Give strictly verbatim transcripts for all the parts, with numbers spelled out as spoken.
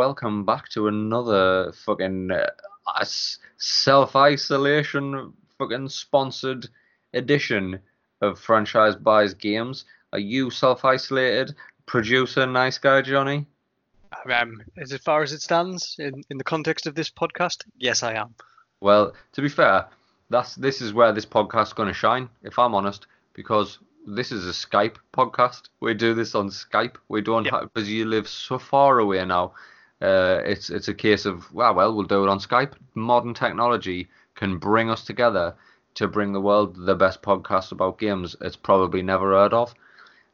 welcome back to another fucking uh, self-isolation fucking sponsored edition of Franchise Buys Games. Are you self-isolated? Producer, nice guy, Johnny? I am. As far as it stands, in, in the context of this podcast, yes, I am. Well, to be fair, that's this is where this podcast's going to shine, if I'm honest, because this is a Skype podcast. We do this on Skype. We don't yep. have, because you live so far away now. Uh, it's it's a case of, well, well, we'll do it on Skype. Modern technology can bring us together to bring the world the best podcast about games it's probably never heard of.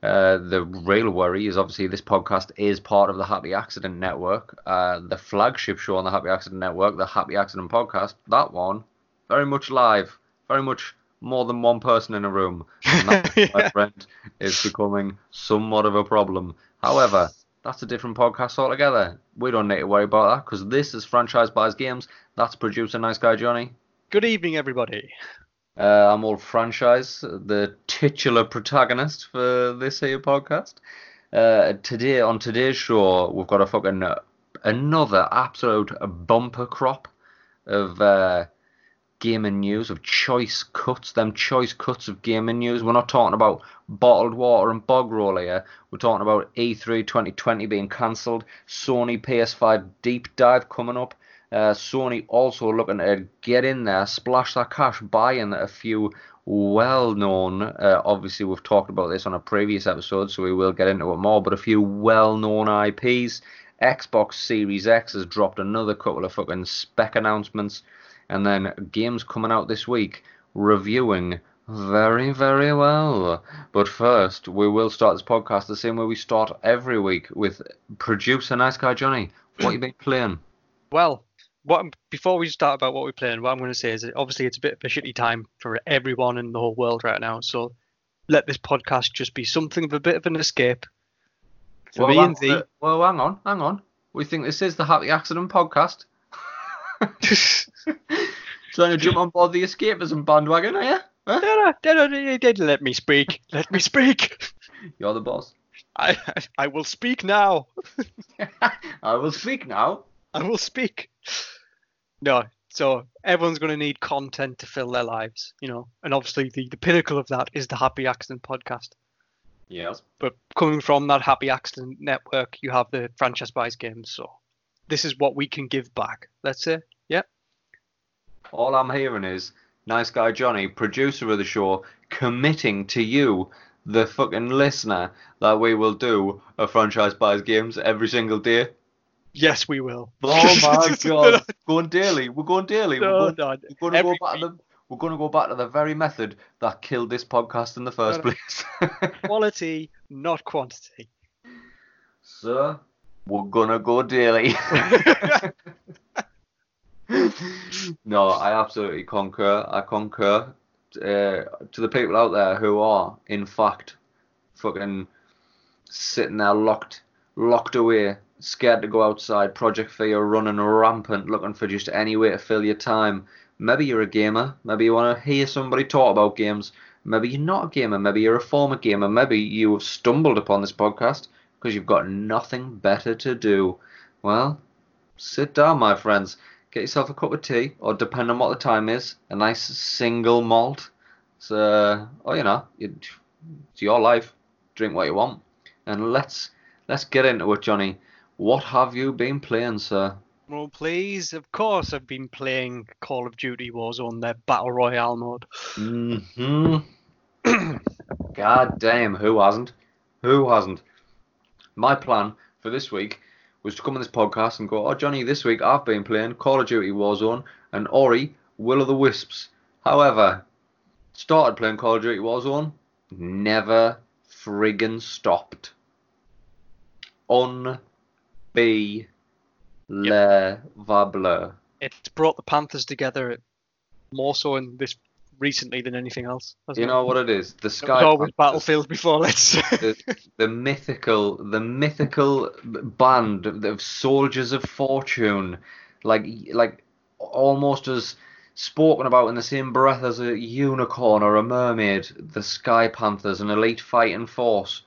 Uh, the real worry is obviously this podcast is part of the Happy Accident Network, uh, the flagship show on the Happy Accident Network, the Happy Accident Podcast. That one, very much live, very much more than one person in a room. And that, yeah. my friend, is becoming somewhat of a problem. However, that's a different podcast altogether. We don't need to worry about that because this is Franchise Buys Games. That's producer Nice Guy Johnny. Good evening, everybody. Uh, I'm old Franchise, the titular protagonist for this here podcast. Uh, today, on today's show, we've got a fucking uh, another absolute bumper crop of uh, gaming news, of choice cuts, them choice cuts of gaming news. We're not talking about bottled water and bog roll here. We're talking about E three twenty twenty being cancelled, Sony P S five deep dive coming up. Uh, Sony also looking to get in there, splash that cash, buy in a few well-known, uh, obviously we've talked about this on a previous episode, so we will get into it more, but a few well-known I Ps. Xbox Series X has dropped another couple of fucking spec announcements, and then games coming out this week, reviewing very, very well. But first, we will start this podcast the same way we start every week, with producer Nice Guy Johnny. What you been playing? Well, What, before we start about what we're playing, what I'm going to say is that obviously it's a bit of a shitty time for everyone in the whole world right now. So let this podcast just be something of a bit of an escape for well, me and thee. The, well, hang on, hang on. We think this is the Happy Accident Podcast. Trying to jump on board the escapism bandwagon, are you? Huh? No, no, no, no, let me speak. Let me speak. You're the boss. I, I will speak now. I will speak now. I will speak. No, so everyone's going to need content to fill their lives, you know, and obviously the, the pinnacle of that is the Happy Accident Podcast. Yes. But coming from that Happy Accident Network, you have the Franchise Buys Games, so this is what we can give back, let's say, yeah? All I'm hearing is Nice Guy Johnny, producer of the show, committing to you, the fucking listener, that we will do a Franchise Buys Games every single day. Yes, we will. Oh my God! We're going daily. We're going daily. No, we're going, no. we're going to Every go back to the. We're going to go back to the very method that killed this podcast in the first no, no. place. Quality, not quantity. Sir, we're gonna go daily. No, I absolutely concur. I concur uh, to the people out there who are, in fact, fucking sitting there locked, locked away. Scared to go outside, project fear running rampant, looking for just any way to fill your time. Maybe you're a gamer. Maybe you want to hear somebody talk about games. Maybe you're not a gamer. Maybe you're a former gamer. Maybe you have stumbled upon this podcast because you've got nothing better to do. Well, sit down, my friends. Get yourself a cup of tea, or depending on what the time is, a nice single malt. So, uh, oh, you know, it's your life. Drink what you want. And let's let's get into it, Johnny. What have you been playing, sir? Well, please, of course I've been playing Call of Duty Warzone, their Battle Royale mode. Mm-hmm. God damn, who hasn't? Who hasn't? My plan for this week was to come on this podcast and go, oh, Johnny, this week I've been playing Call of Duty Warzone and Ori, Will of the Wisps. However, started playing Call of Duty Warzone, never friggin' stopped. On... Be yep. le It's brought the Panthers together more so in this recently than anything else. You it? know what it is? The Sky Panthers. Battlefield before, let's say. The, the mythical, the mythical band of soldiers of fortune, like like almost as spoken about in the same breath as a unicorn or a mermaid. The Sky Panthers, an elite fighting force.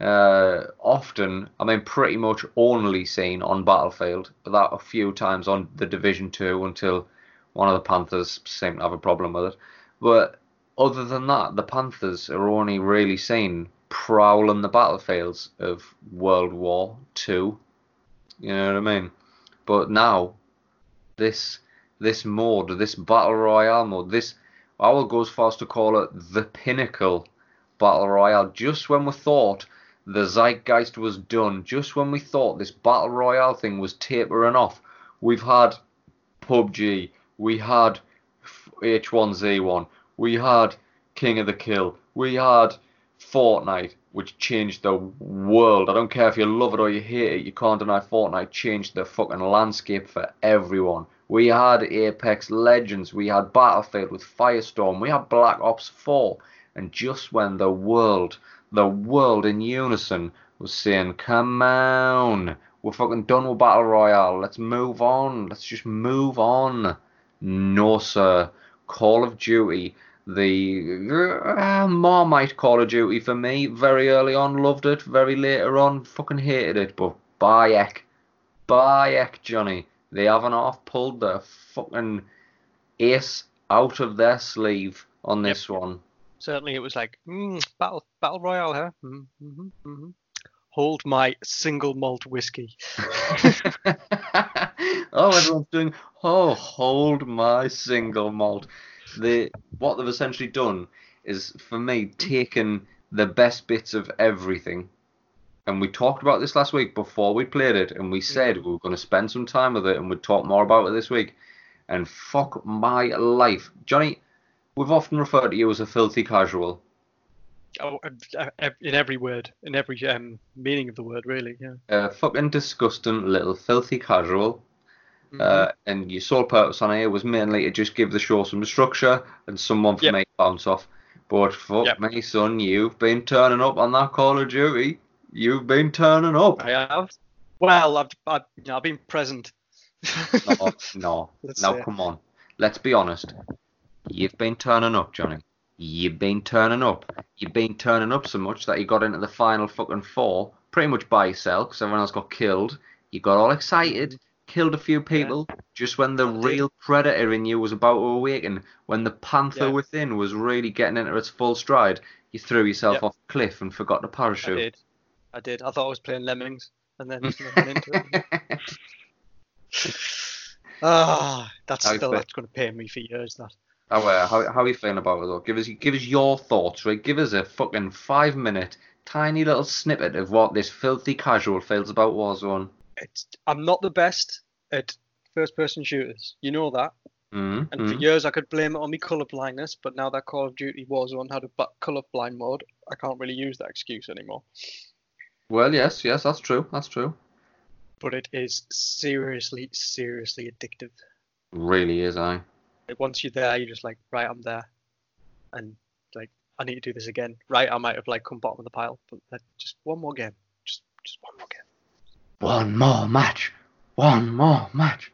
uh, often, I mean, pretty much only seen on Battlefield, but that a few times on the Division two until one of the Panthers seemed to have a problem with it. But other than that, the Panthers are only really seen prowling the battlefields of World War two. You know what I mean? But now, this this mode, this Battle Royale mode, this, I will go as far as to call it the pinnacle Battle Royale. Just when we thought the zeitgeist was done, just when we thought this Battle Royale thing was tapering off, we've had P U B G, we had H one Z one, we had King of the Kill, we had Fortnite, which changed the world. I don't care if you love it or you hate it, you can't deny Fortnite changed the fucking landscape for everyone. We had Apex Legends, we had Battlefield with Firestorm, we had Black Ops four, and just when the world, the world in unison was saying, come on, we're fucking done with Battle Royale, let's move on, let's just move on. No, sir. Call of Duty, the uh, Marmite Call of Duty for me, very early on loved it, very later on fucking hated it, but by heck, by heck, Johnny, they haven't half pulled their fucking ace out of their sleeve on this yep. one. Certainly it was like, mm, battle, battle Royale, huh? Mm-hmm, mm-hmm. Hold my single malt whiskey. Oh, everyone's doing, oh, hold my single malt. The, what they've essentially done is, for me, taken the best bits of everything. And we talked about this last week before we played it, and we said we were going to spend some time with it, and we'd talk more about it this week. And fuck my life. Johnny, we've often referred to you as a filthy casual. Oh, in every word, in every um, meaning of the word, really, yeah. A fucking disgusting little filthy casual. Mm-hmm. Uh, and your sole purpose on here was mainly to just give the show some structure and someone for yep. me to bounce off. But fuck yep. me, son, you've been turning up on that Call of Duty. You've been turning up. I have. Well, I've I've, you know, I've been present. no, no. Now, come on. Let's be honest. You've been turning up, Johnny. You've been turning up. You've been turning up so much that you got into the final fucking four pretty much by yourself because everyone else got killed. You got all excited, killed a few people, yeah. just when the real predator in you was about to awaken, when the panther yeah. within was really getting into its full stride, you threw yourself yep. off a cliff and forgot the parachute. I did. I did. I thought I was playing Lemmings, and then went into it. Ah, oh, that's how still that's going to pay me for years, that. How, uh, how, how are you feeling about it though? Give us, give us your thoughts, right? Give us a fucking five minute, tiny little snippet of what this filthy casual feels about Warzone. It's, I'm not the best at first person shooters, you know that. Mm-hmm. And for years I could blame it on me colour blindness, but now that Call of Duty Warzone had a b- colour blind mode, I can't really use that excuse anymore. Well, yes, yes, that's true, that's true. But it is seriously, seriously addictive. Really is, I. Once you're there, you're just like, right, I'm there, and like, I need to do this again. Right, I might have like come bottom of the pile, but like, just one more game, just just one more game, one more match, one more match.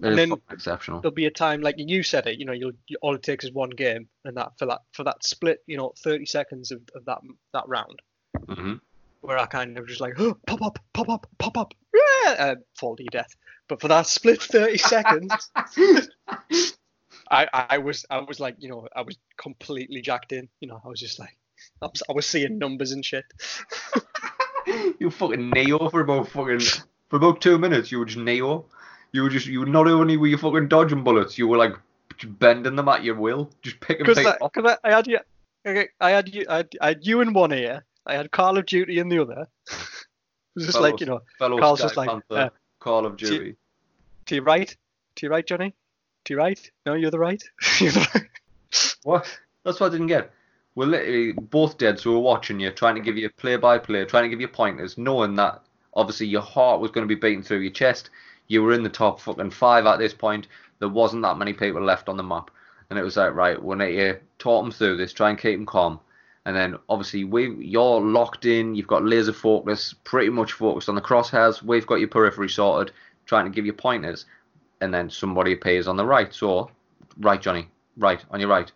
That is fucking exceptional. There'll be a time like you said it. You know, you'll you, all it takes is one game, and that for that for that split, you know, thirty seconds of, of that that round, mm-hmm. where I kind of just like oh, pop up, pop up, pop up. Uh, fall to your death, but for that split thirty seconds, I, I was I was like you know I was completely jacked in. You know I was just like I was, I was seeing numbers and shit. You fucking Neo for about fucking for about two minutes. You were just Neo. You were just you not only were you fucking dodging bullets, you were like bending them at your will, just picking things up. I, I had you, I, I had you, I had, I had you in one ear. I had Call of Duty in the other. It's just fellow, like, you know, Carl's just like, uh, Call of Duty. To, to your right? To your right, Johnny? To your right? No, you're the right? You're the right. What? That's what I didn't get. We're literally both dead, so we're watching you, trying to give you play-by-play, trying to give you pointers, knowing that, obviously, your heart was going to be beating through your chest. You were in the top fucking five at this point. There wasn't that many people left on the map. And it was like, right, we'll need to talk them through this, try and keep them calm. And then, obviously, we you're locked in. You've got laser focus, pretty much focused on the crosshairs. We've got your periphery sorted, trying to give you pointers. And then somebody appears on the right. So, right, Johnny, right, on your right.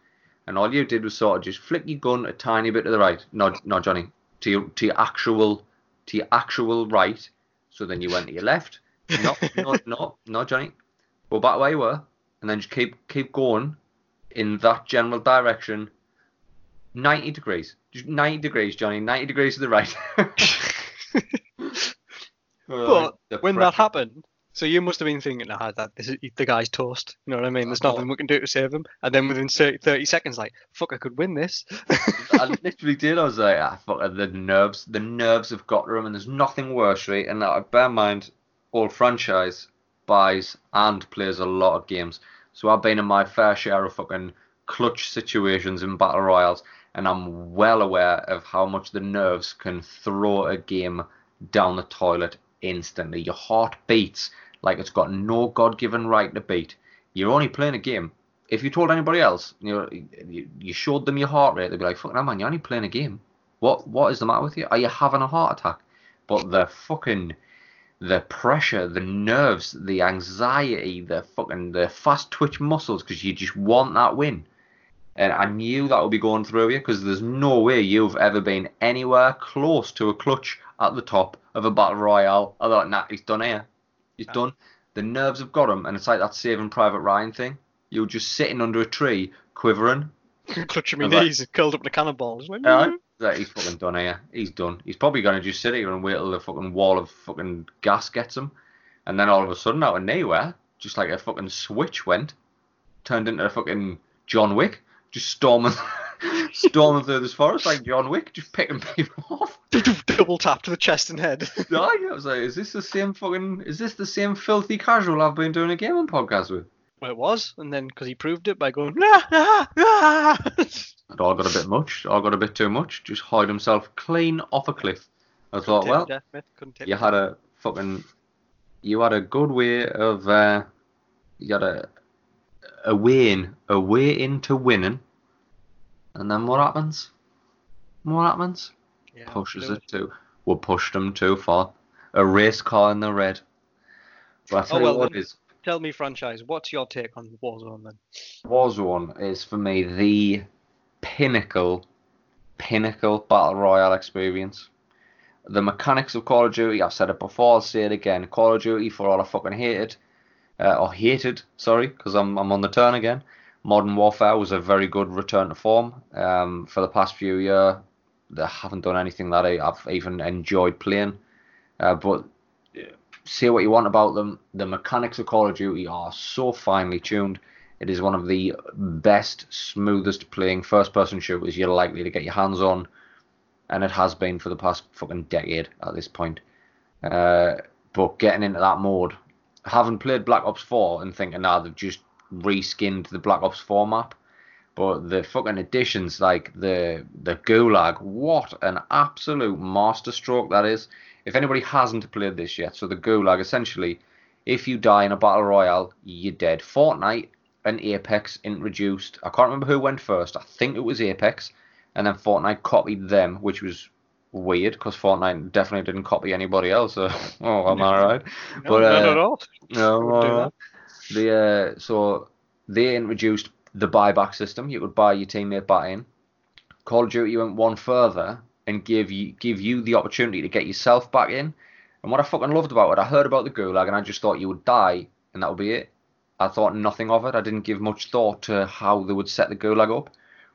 And all you did was sort of just flick your gun a tiny bit to the right. No, no, Johnny, to your to your actual to your actual right. So then you went to your left. No, no, no, no, Johnny. Go back where you were, and then just keep keep going in that general direction. Ninety degrees. Just ninety degrees, Johnny. Ninety degrees to the right. But the when that happened, so you must have been thinking, "Nah, that this is, the guy's toast." You know what I mean? There's nothing we can do to save him. And then within thirty seconds, like, "Fuck, I could win this." I literally did. I was like, "Ah, fuck, the nerves. The nerves have got to him." And there's nothing worse, right? And now, bear in mind, all franchise buys and plays a lot of games. So I've been in my fair share of fucking clutch situations in battle royals, and I'm well aware of how much the nerves can throw a game down the toilet instantly. Your heart beats like it's got no God-given right to beat. You're only playing a game. If you told anybody else, you know, you showed them your heart rate, they'd be like, "Fuck, no, man, you're only playing a game. What, what is the matter with you? Are you having a heart attack?" But the fucking... the pressure, the nerves, the anxiety, the fucking the fast twitch muscles, because you just want that win. And I knew that would be going through you, because there's no way you've ever been anywhere close to a clutch at the top of a battle royale. I thought, nah, he's done here. He's yeah. done. The nerves have got him, and it's like that Saving Private Ryan thing. You're just sitting under a tree, quivering, clutching my knees, like, and curled up the cannonballs. Yeah. That he's fucking done here. He's done. He's probably going to just sit here and wait till the fucking wall of fucking gas gets him. And then all of a sudden, out of nowhere, just like a fucking switch went, turned into a fucking John Wick, just storming storming through this forest like John Wick, just picking people off. Double tap to the chest and head. Yeah, yeah, I was like, is this the same fucking, is this the same filthy casual I've been doing a gaming podcast with? Well, it was, and then because he proved it by going, nah, nah, nah. It all got a bit much. It all got a bit too much. Just hide himself clean off a cliff. I thought, well, you had a fucking, you had a good way of, uh, you had a, a way in, a way into winning, and then what happens? What happens? Yeah, Pushes it too. We pushed them too far. A race car in the red. But I tell oh, well, you what then. is. Tell me, franchise, what's your take on Warzone then? Warzone is for me the pinnacle, pinnacle battle royale experience. The mechanics of Call of Duty, I've said it before, I'll say it again. Call of Duty, for all I fucking hated, uh, or hated, sorry, because I'm I'm on the turn again. Modern Warfare was a very good return to form. Um, for the past few years, they haven't done anything that I, I've even enjoyed playing. Uh, but say what you want about them, the mechanics of Call of Duty are so finely tuned. It is one of the best, smoothest playing first-person shooters you're likely to get your hands on, and it has been for the past fucking decade at this point. Uh, but getting into that mode, having played Black Ops four and thinking, nah, they've just reskinned the Black Ops four map, but the fucking additions, like the the Gulag, what an absolute masterstroke that is. If anybody hasn't played this yet, so the Gulag, essentially, if you die in a battle royale, you're dead. Fortnite and Apex introduced, I can't remember who went first, I think it was Apex, and then Fortnite copied them, which was weird, because Fortnite definitely didn't copy anybody else, so, oh, am I right? No, but, uh, not at all. No, uh, they, uh, so they introduced the buyback system. You would buy your teammate back in. Call of Duty went one further and give you give you the opportunity to get yourself back in. And what I fucking loved about it, I heard about the Gulag and I just thought you would die and that would be it. I thought nothing of it. I didn't give much thought to how they would set the Gulag up.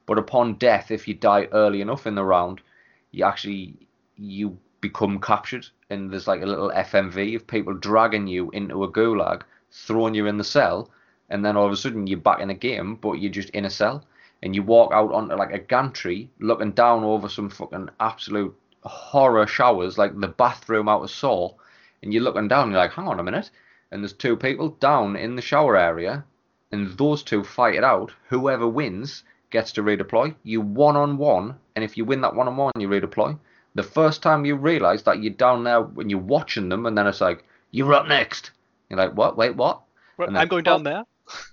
But upon death, if you die early enough in the round, you actually you become captured, and there's like a little F M V of people dragging you into a Gulag, throwing you in the cell, and then all of a sudden you're back in a game, but you're just in a cell. And you walk out onto like a gantry, looking down over some fucking absolute horror showers, like the bathroom out of Saw. And you're looking down, and you're like, hang on a minute. And there's two people down in the shower area, and those two fight it out. Whoever wins gets to redeploy. You one-on-one, and if you win that one-on-one, you redeploy. The first time you realise that you're down there when you're watching them, and then it's like, you're up next. You're like, what? Wait, what? And I'm going down there.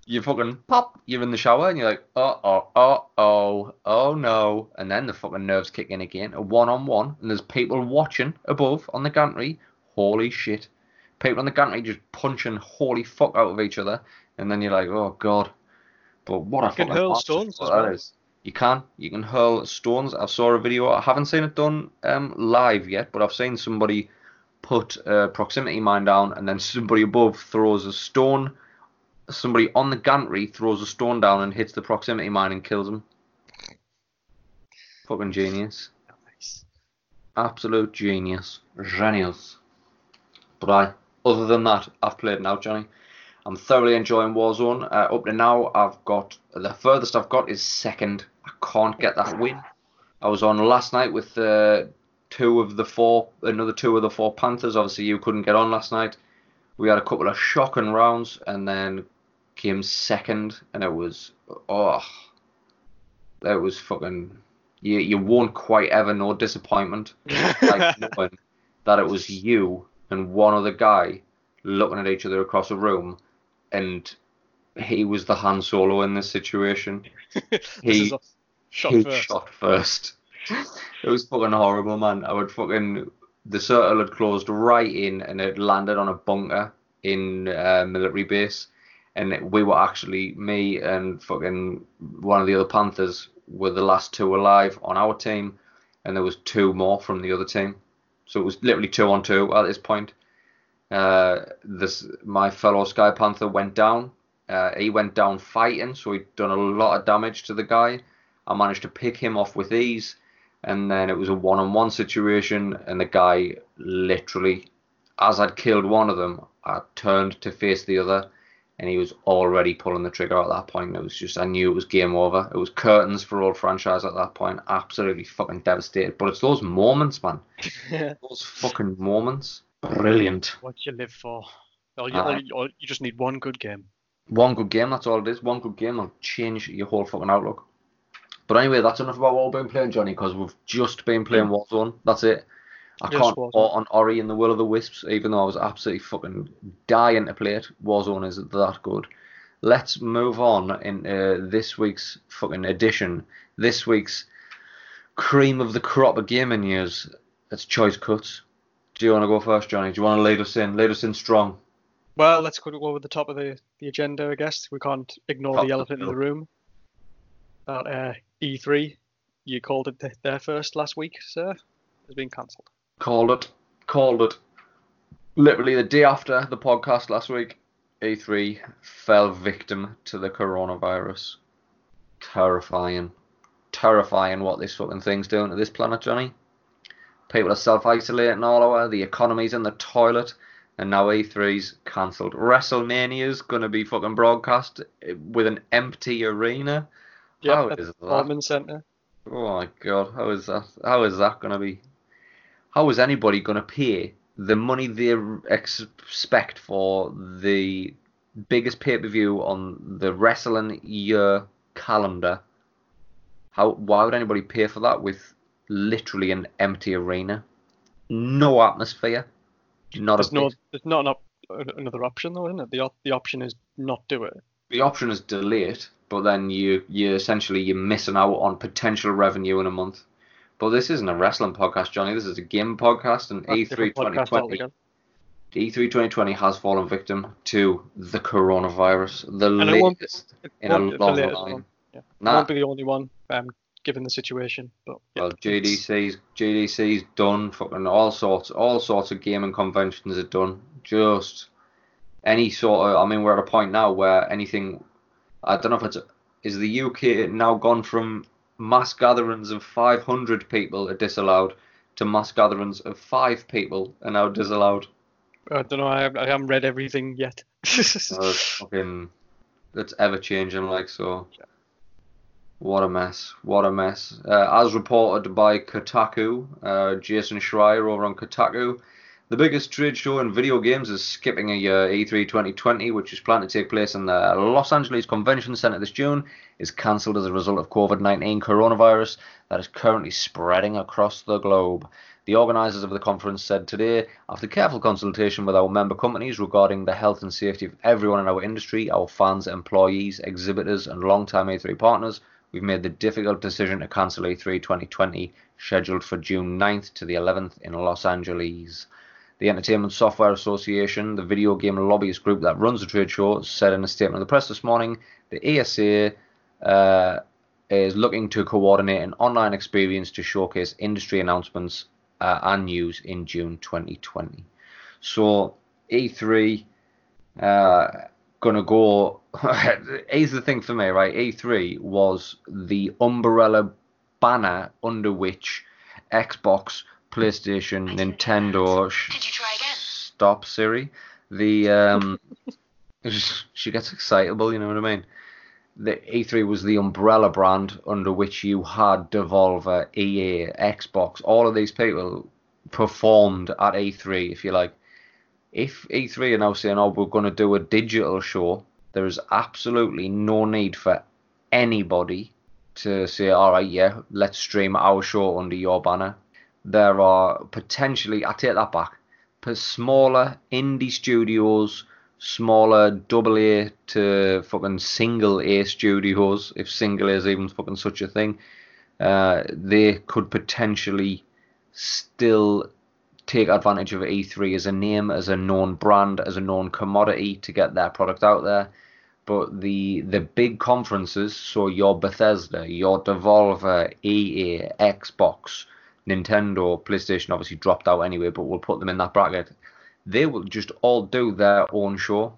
You fucking pop, you're in the shower, and you're like, oh, oh, oh, oh, oh, no. And then the fucking nerves kick in again, a one-on-one, and there's people watching above on the gantry. Holy shit. People on the gantry just punching holy fuck out of each other, and then you're like, oh, God. But what a fucking hurl stones as well. That is. You can. You can hurl stones. I saw a video. I haven't seen it done um, live yet, but I've seen somebody put a proximity mine down, and then somebody above throws a stone. Somebody on the gantry throws a stone down and hits the proximity mine and kills him. Fucking genius. Nice. Absolute genius. Genius. But I, other than that, I've played now, Johnny. I'm thoroughly enjoying Warzone. Uh, up to now, I've got... The furthest I've got is second. I can't get that win. I was on last night with uh, two of the four... Another two of the four Panthers. Obviously, you couldn't get on last night. We had a couple of shocking rounds and then came second. And it was... Oh. That was fucking... You, you won't quite ever know disappointment. Like knowing that it was you and one other guy looking at each other across a room. And he was the Han Solo in this situation. this he is shot, he first. shot first. It was fucking horrible, man. I would fucking... The circle had closed right in and it landed on a bunker in a military base. And we were actually... Me and fucking one of the other Panthers were the last two alive on our team. And there was two more from the other team. So it was literally two on two at this point. Uh, this my fellow Sky Panther went down. Uh, he went down fighting, so he'd done a lot of damage to the guy. I managed to pick him off with ease, and then it was a one-on-one situation, and the guy literally, as I'd killed one of them, I turned to face the other, and he was already pulling the trigger at that point. It was just, I knew it was game over. It was curtains for old franchise at that point. Absolutely fucking devastated. But it's those moments, man. Those fucking moments. Brilliant. What you live for. Or you, uh, or you just need one good game. One good game, that's all it is. One good game will change your whole fucking outlook. But anyway, that's enough about what we've been playing, Johnny, because we've just been playing Warzone. That's it. I yes, can't Warzone. on Ori and the Will of the Wisps, even though I was absolutely fucking dying to play it. Warzone is that good. Let's move on in uh, this week's fucking edition. This week's cream of the crop of gaming news. That's Choice Cuts. Do you want to go first, Johnny? Do you want to lead us in? Lead us in strong. Well, let's go over the top of the, the agenda, I guess. We can't ignore top the elephant in the room. About uh, E three, you called it th- there first last week, sir. It's been cancelled. Called it. Called it. Literally the day after the podcast last week, E three fell victim to the coronavirus. Terrifying. Terrifying what this fucking thing's doing to this planet, Johnny. People are self-isolating all over. The economy's in the toilet. And now E three's cancelled. WrestleMania's going to be fucking broadcast with an empty arena. Yeah, how is that? Performance Centre. Oh, my God. How is that? How is that going to be? How is anybody going to pay the money they expect for the biggest pay-per-view on the wrestling year calendar? How? Why would anybody pay for that with... Literally an empty arena, no atmosphere. Not there's a no, there's not an op- another option though, isn't it? The op- the option is not do it. The option is delay it, but then you you essentially you're missing out on potential revenue in a month. But this isn't a wrestling podcast, Johnny. This is a game podcast, and That's E three twenty twenty. E three twenty twenty has fallen victim to the coronavirus, the and latest it it in a long line. Yeah. Nah. It won't be the only one. Um, given the situation, but yeah. Well, G D C's G D C's done. Fucking all sorts, all sorts of gaming conventions are done. Just any sort of. I mean, we're at a point now where anything. I don't know if it's is the U K now gone from mass gatherings of five hundred people are disallowed to mass gatherings of five people are now disallowed. I don't know. I haven't read everything yet. uh, fucking, that's ever changing. Like so. Yeah. What a mess. What a mess. Uh, as reported by Kotaku, uh, Jason Schreier over on Kotaku, the biggest trade show in video games is skipping a year. E three twenty twenty, which is planned to take place in the Los Angeles Convention Center this June, is cancelled as a result of covid nineteen coronavirus that is currently spreading across the globe. The organisers of the conference said today, after careful consultation with our member companies regarding the health and safety of everyone in our industry, our fans, employees, exhibitors and long-time E three partners, we've made the difficult decision to cancel E three twenty twenty, scheduled for June ninth to the eleventh in Los Angeles. The Entertainment Software Association, the video game lobbyist group that runs the trade show, said in a statement to the press this morning, the A S A uh, is looking to coordinate an online experience to showcase industry announcements uh, and news in June twenty twenty. So E three, uh, gonna go. Here's the thing for me, right? E three was the umbrella banner under which Xbox, PlayStation, Nintendo. Could you try again? Stop, Siri. The um, she gets excitable. You know what I mean? The E three was the umbrella brand under which you had Devolver, E A, Xbox, all of these people performed at E three, if you like. If E three are now saying, oh, we're going to do a digital show, there is absolutely no need for anybody to say, all right, yeah, let's stream our show under your banner. There are potentially, I take that back, per smaller indie studios, smaller double A to fucking single A studios, if single A is even fucking such a thing, uh, they could potentially still take advantage of E three as a name, as a known brand, as a known commodity to get their product out there. But the the big conferences, so your Bethesda, your Devolver, E A, Xbox, Nintendo, PlayStation obviously dropped out anyway, but we'll put them in that bracket. They will just all do their own show,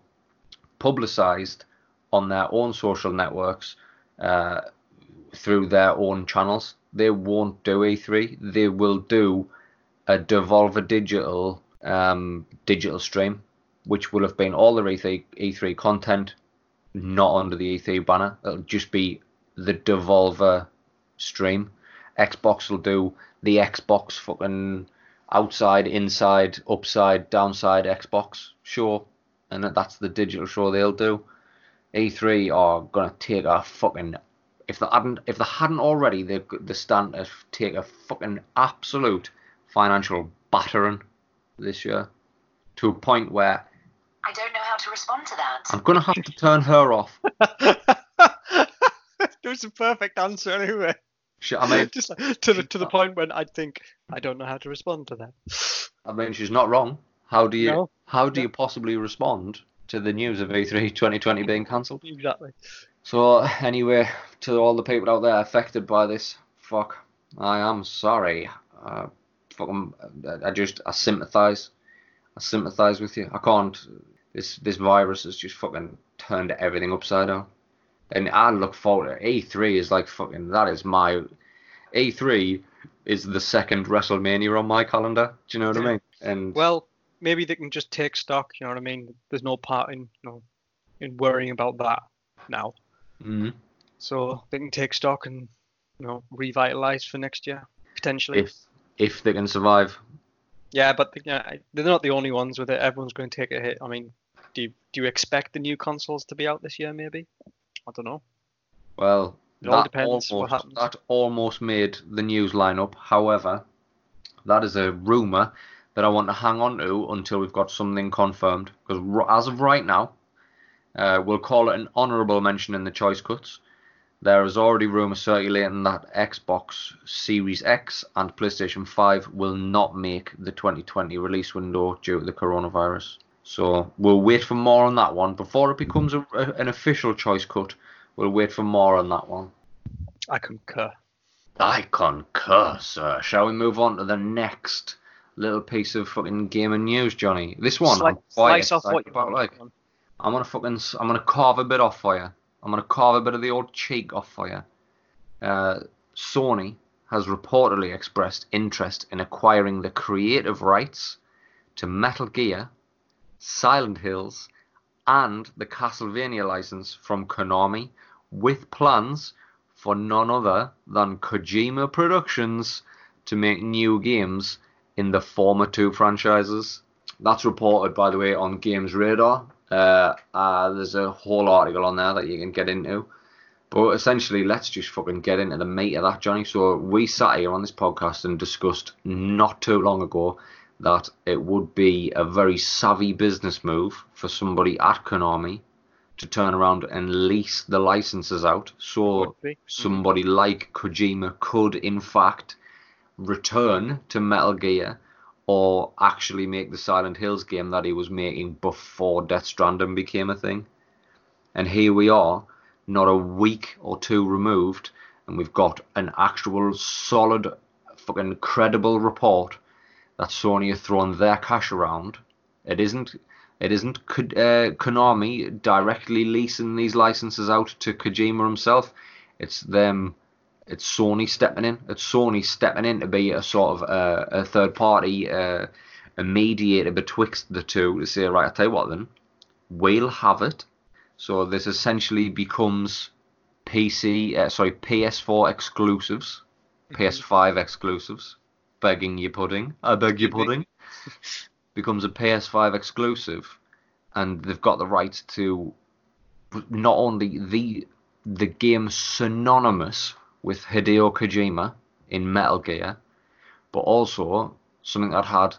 publicized on their own social networks, uh, through their own channels. They won't do E three. They will do a Devolver Digital um, digital stream, which will have been all the E three content, not under the E three banner. It'll just be the Devolver stream. Xbox will do the Xbox fucking outside, inside, upside, downside Xbox show, and that's the digital show they'll do. E three are gonna take a fucking, if they hadn't, if they hadn't already, they they stand to take a fucking absolute financial battering this year, to a point where I don't know how to respond to that. I'm gonna have to turn her off. It was a perfect answer anyway. I mean, just like, to the to the point when I think I don't know how to respond to that. I mean, she's not wrong. How do you no, how do no. you possibly respond to the news of E three twenty twenty being cancelled? Exactly. So anyway, to all the people out there affected by this, fuck, I am sorry. Uh, fucking, I just I sympathise. I sympathise with you. I can't. This this virus has just fucking turned everything upside down. And I look forward to it. E three is like fucking, that is my, E three is the second WrestleMania on my calendar. Do you know what yeah. I mean? And well, maybe they can just take stock. You know what I mean? There's no part in, you know, in worrying about that now. Mm-hmm. So they can take stock and, you know, revitalise for next year, potentially. If if they can survive. Yeah, but they, yeah, they're not the only ones with it. Everyone's going to take a hit. I mean, do you, do you expect the new consoles to be out this year, maybe? I don't know. Well, it all that, depends almost, what happens. That almost made the news lineup. However, that is a rumour that I want to hang on to until we've got something confirmed. Because as of right now, uh, we'll call it an honourable mention in the choice cuts. There is already rumour circulating that Xbox Series X and PlayStation five will not make the twenty twenty release window due to the coronavirus. So we'll wait for more on that one. Before it becomes a, a, an official choice cut, we'll wait for more on that one. I concur. I concur, sir. Shall we move on to the next little piece of fucking gaming news, Johnny? This one, Sli- I'm quite slice off what you want. Like, I'm gonna fucking, I'm gonna carve a bit off for you. I'm gonna carve a bit of the old cheek off for you. Uh, Sony has reportedly expressed interest in acquiring the creative rights to Metal Gear, Silent Hills, and the Castlevania license from Konami, with plans for none other than Kojima Productions to make new games in the former two franchises. That's reported, by the way, on Games Radar. Uh, uh, there's a whole article on there that you can get into. But essentially, let's just fucking get into the meat of that, Johnny. So we sat here on this podcast and discussed not too long ago that it would be a very savvy business move for somebody at Konami to turn around and lease the licenses out, so somebody like Kojima could, in fact, return to Metal Gear or actually make the Silent Hills game that he was making before Death Stranding became a thing. And here we are, not a week or two removed, and we've got an actual solid, fucking credible report that Sony have thrown their cash around. It isn't, it isn't uh, Konami directly leasing these licenses out to Kojima himself. It's them. It's Sony stepping in. It's Sony stepping in to be a sort of uh, a third party, uh, a mediator betwixt the two to say, right, I'll tell you what then, we'll have it. So this essentially becomes P C, uh, sorry, P S four exclusives, mm-hmm. P S five exclusives. Begging your pudding. I beg your pudding. Becomes a P S five exclusive, and they've got the rights to not only the the game synonymous with Hideo Kojima in Metal Gear, but also something that had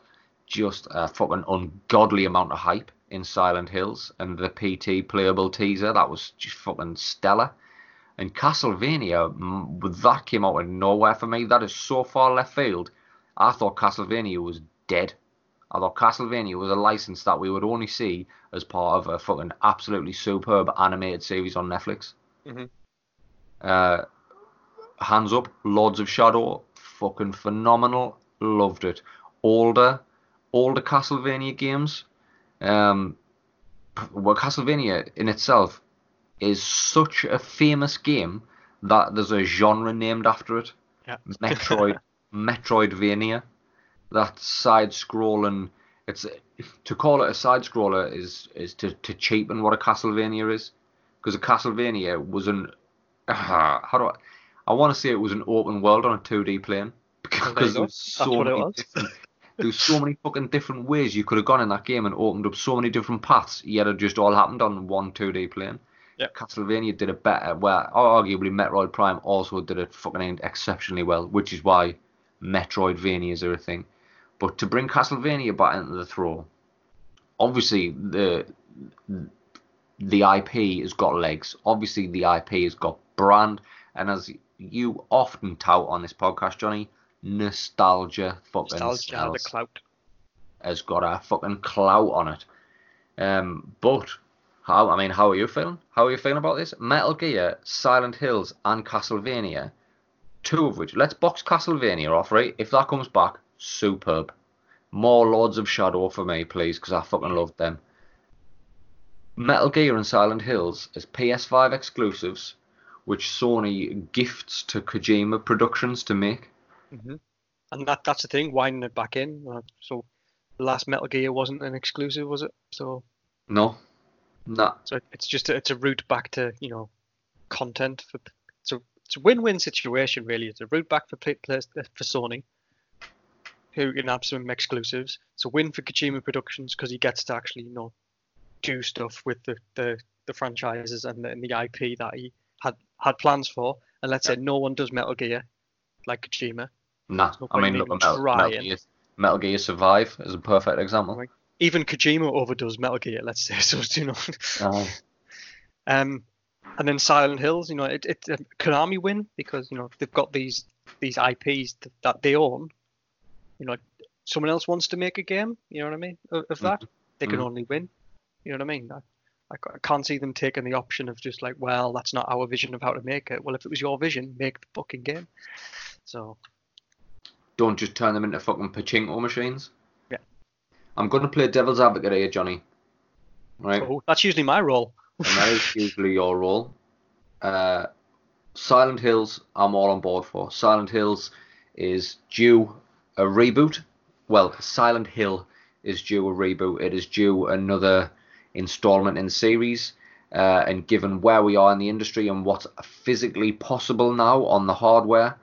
just a fucking ungodly amount of hype in Silent Hills, and the P T playable teaser, that was just fucking stellar. And Castlevania, that came out of nowhere for me. That is so far left field. I thought Castlevania was dead. I thought Castlevania was a license that we would only see as part of a fucking absolutely superb animated series on Netflix. Mm-hmm. Uh, hands up, Lords of Shadow, fucking phenomenal. Loved it. Older, older Castlevania games. Um, well, Castlevania in itself is such a famous game that there's a genre named after it. Yep. Metroid, Metroidvania. That side-scrolling, it's to call it a side-scroller is is to, to cheapen what a Castlevania is, because a Castlevania was an uh, how do I? I want to say it was an open world on a two D plane, because there's so many there's so many fucking different ways you could have gone in that game and opened up so many different paths. Yet it just all happened on one two D plane. Yep. Castlevania did it better. Well, arguably Metroid Prime also did it fucking exceptionally well, which is why Metroidvanias are a thing. But to bring Castlevania back into the throne, obviously the the I P has got legs. Obviously the I P has got brand. And as you often tout on this podcast, Johnny, nostalgia fucking nostalgia sells. The clout has got a fucking clout on it. Um, but how? I mean, how are you feeling? How are you feeling about this? Metal Gear, Silent Hills, and Castlevania, two of which. Let's box Castlevania off, right? If that comes back. Superb. More Lords of Shadow for me, please, because I fucking loved them. Metal Gear and Silent Hills as P S five exclusives, which Sony gifts to Kojima Productions to make. Mm-hmm. And that that's the thing, winding it back in. So the last Metal Gear wasn't an exclusive, was it? So no, no. So it's just a, it's a route back to, you know, content for it's a it's a win-win situation really. It's a route back for play, play, for Sony, who can have some exclusives. It's a win for Kojima Productions because he gets to actually, you know, do stuff with the, the, the franchises and the, and the I P that he had, had plans for. And let's yeah. say no one does Metal Gear like Kojima. Nah, no I mean, look at Metal, Metal, Gear, Metal Gear Survive is a perfect example. I mean, even Kojima overdoes Metal Gear, let's say, so do not. Oh. um, and then Silent Hills, you know, it, it's a Konami win because, you know, they've got these, these I Ps th- that they own. You know, someone else wants to make a game, you know what I mean, of, of that, they can mm-hmm. only win, you know what I mean? I, I can't see them taking the option of just like, well, that's not our vision of how to make it. Well, if it was your vision, make the fucking game. So don't just turn them into fucking pachinko machines. Yeah. I'm going to play devil's advocate here, Johnny. Right? Oh, that's usually my role. And that is usually your role. Uh, Silent Hills, I'm all on board for. Silent Hills is due... a reboot. Well, Silent Hill is due a reboot. It is due another installment in the series. Uh, and given where we are in the industry and what's physically possible now on the hardware,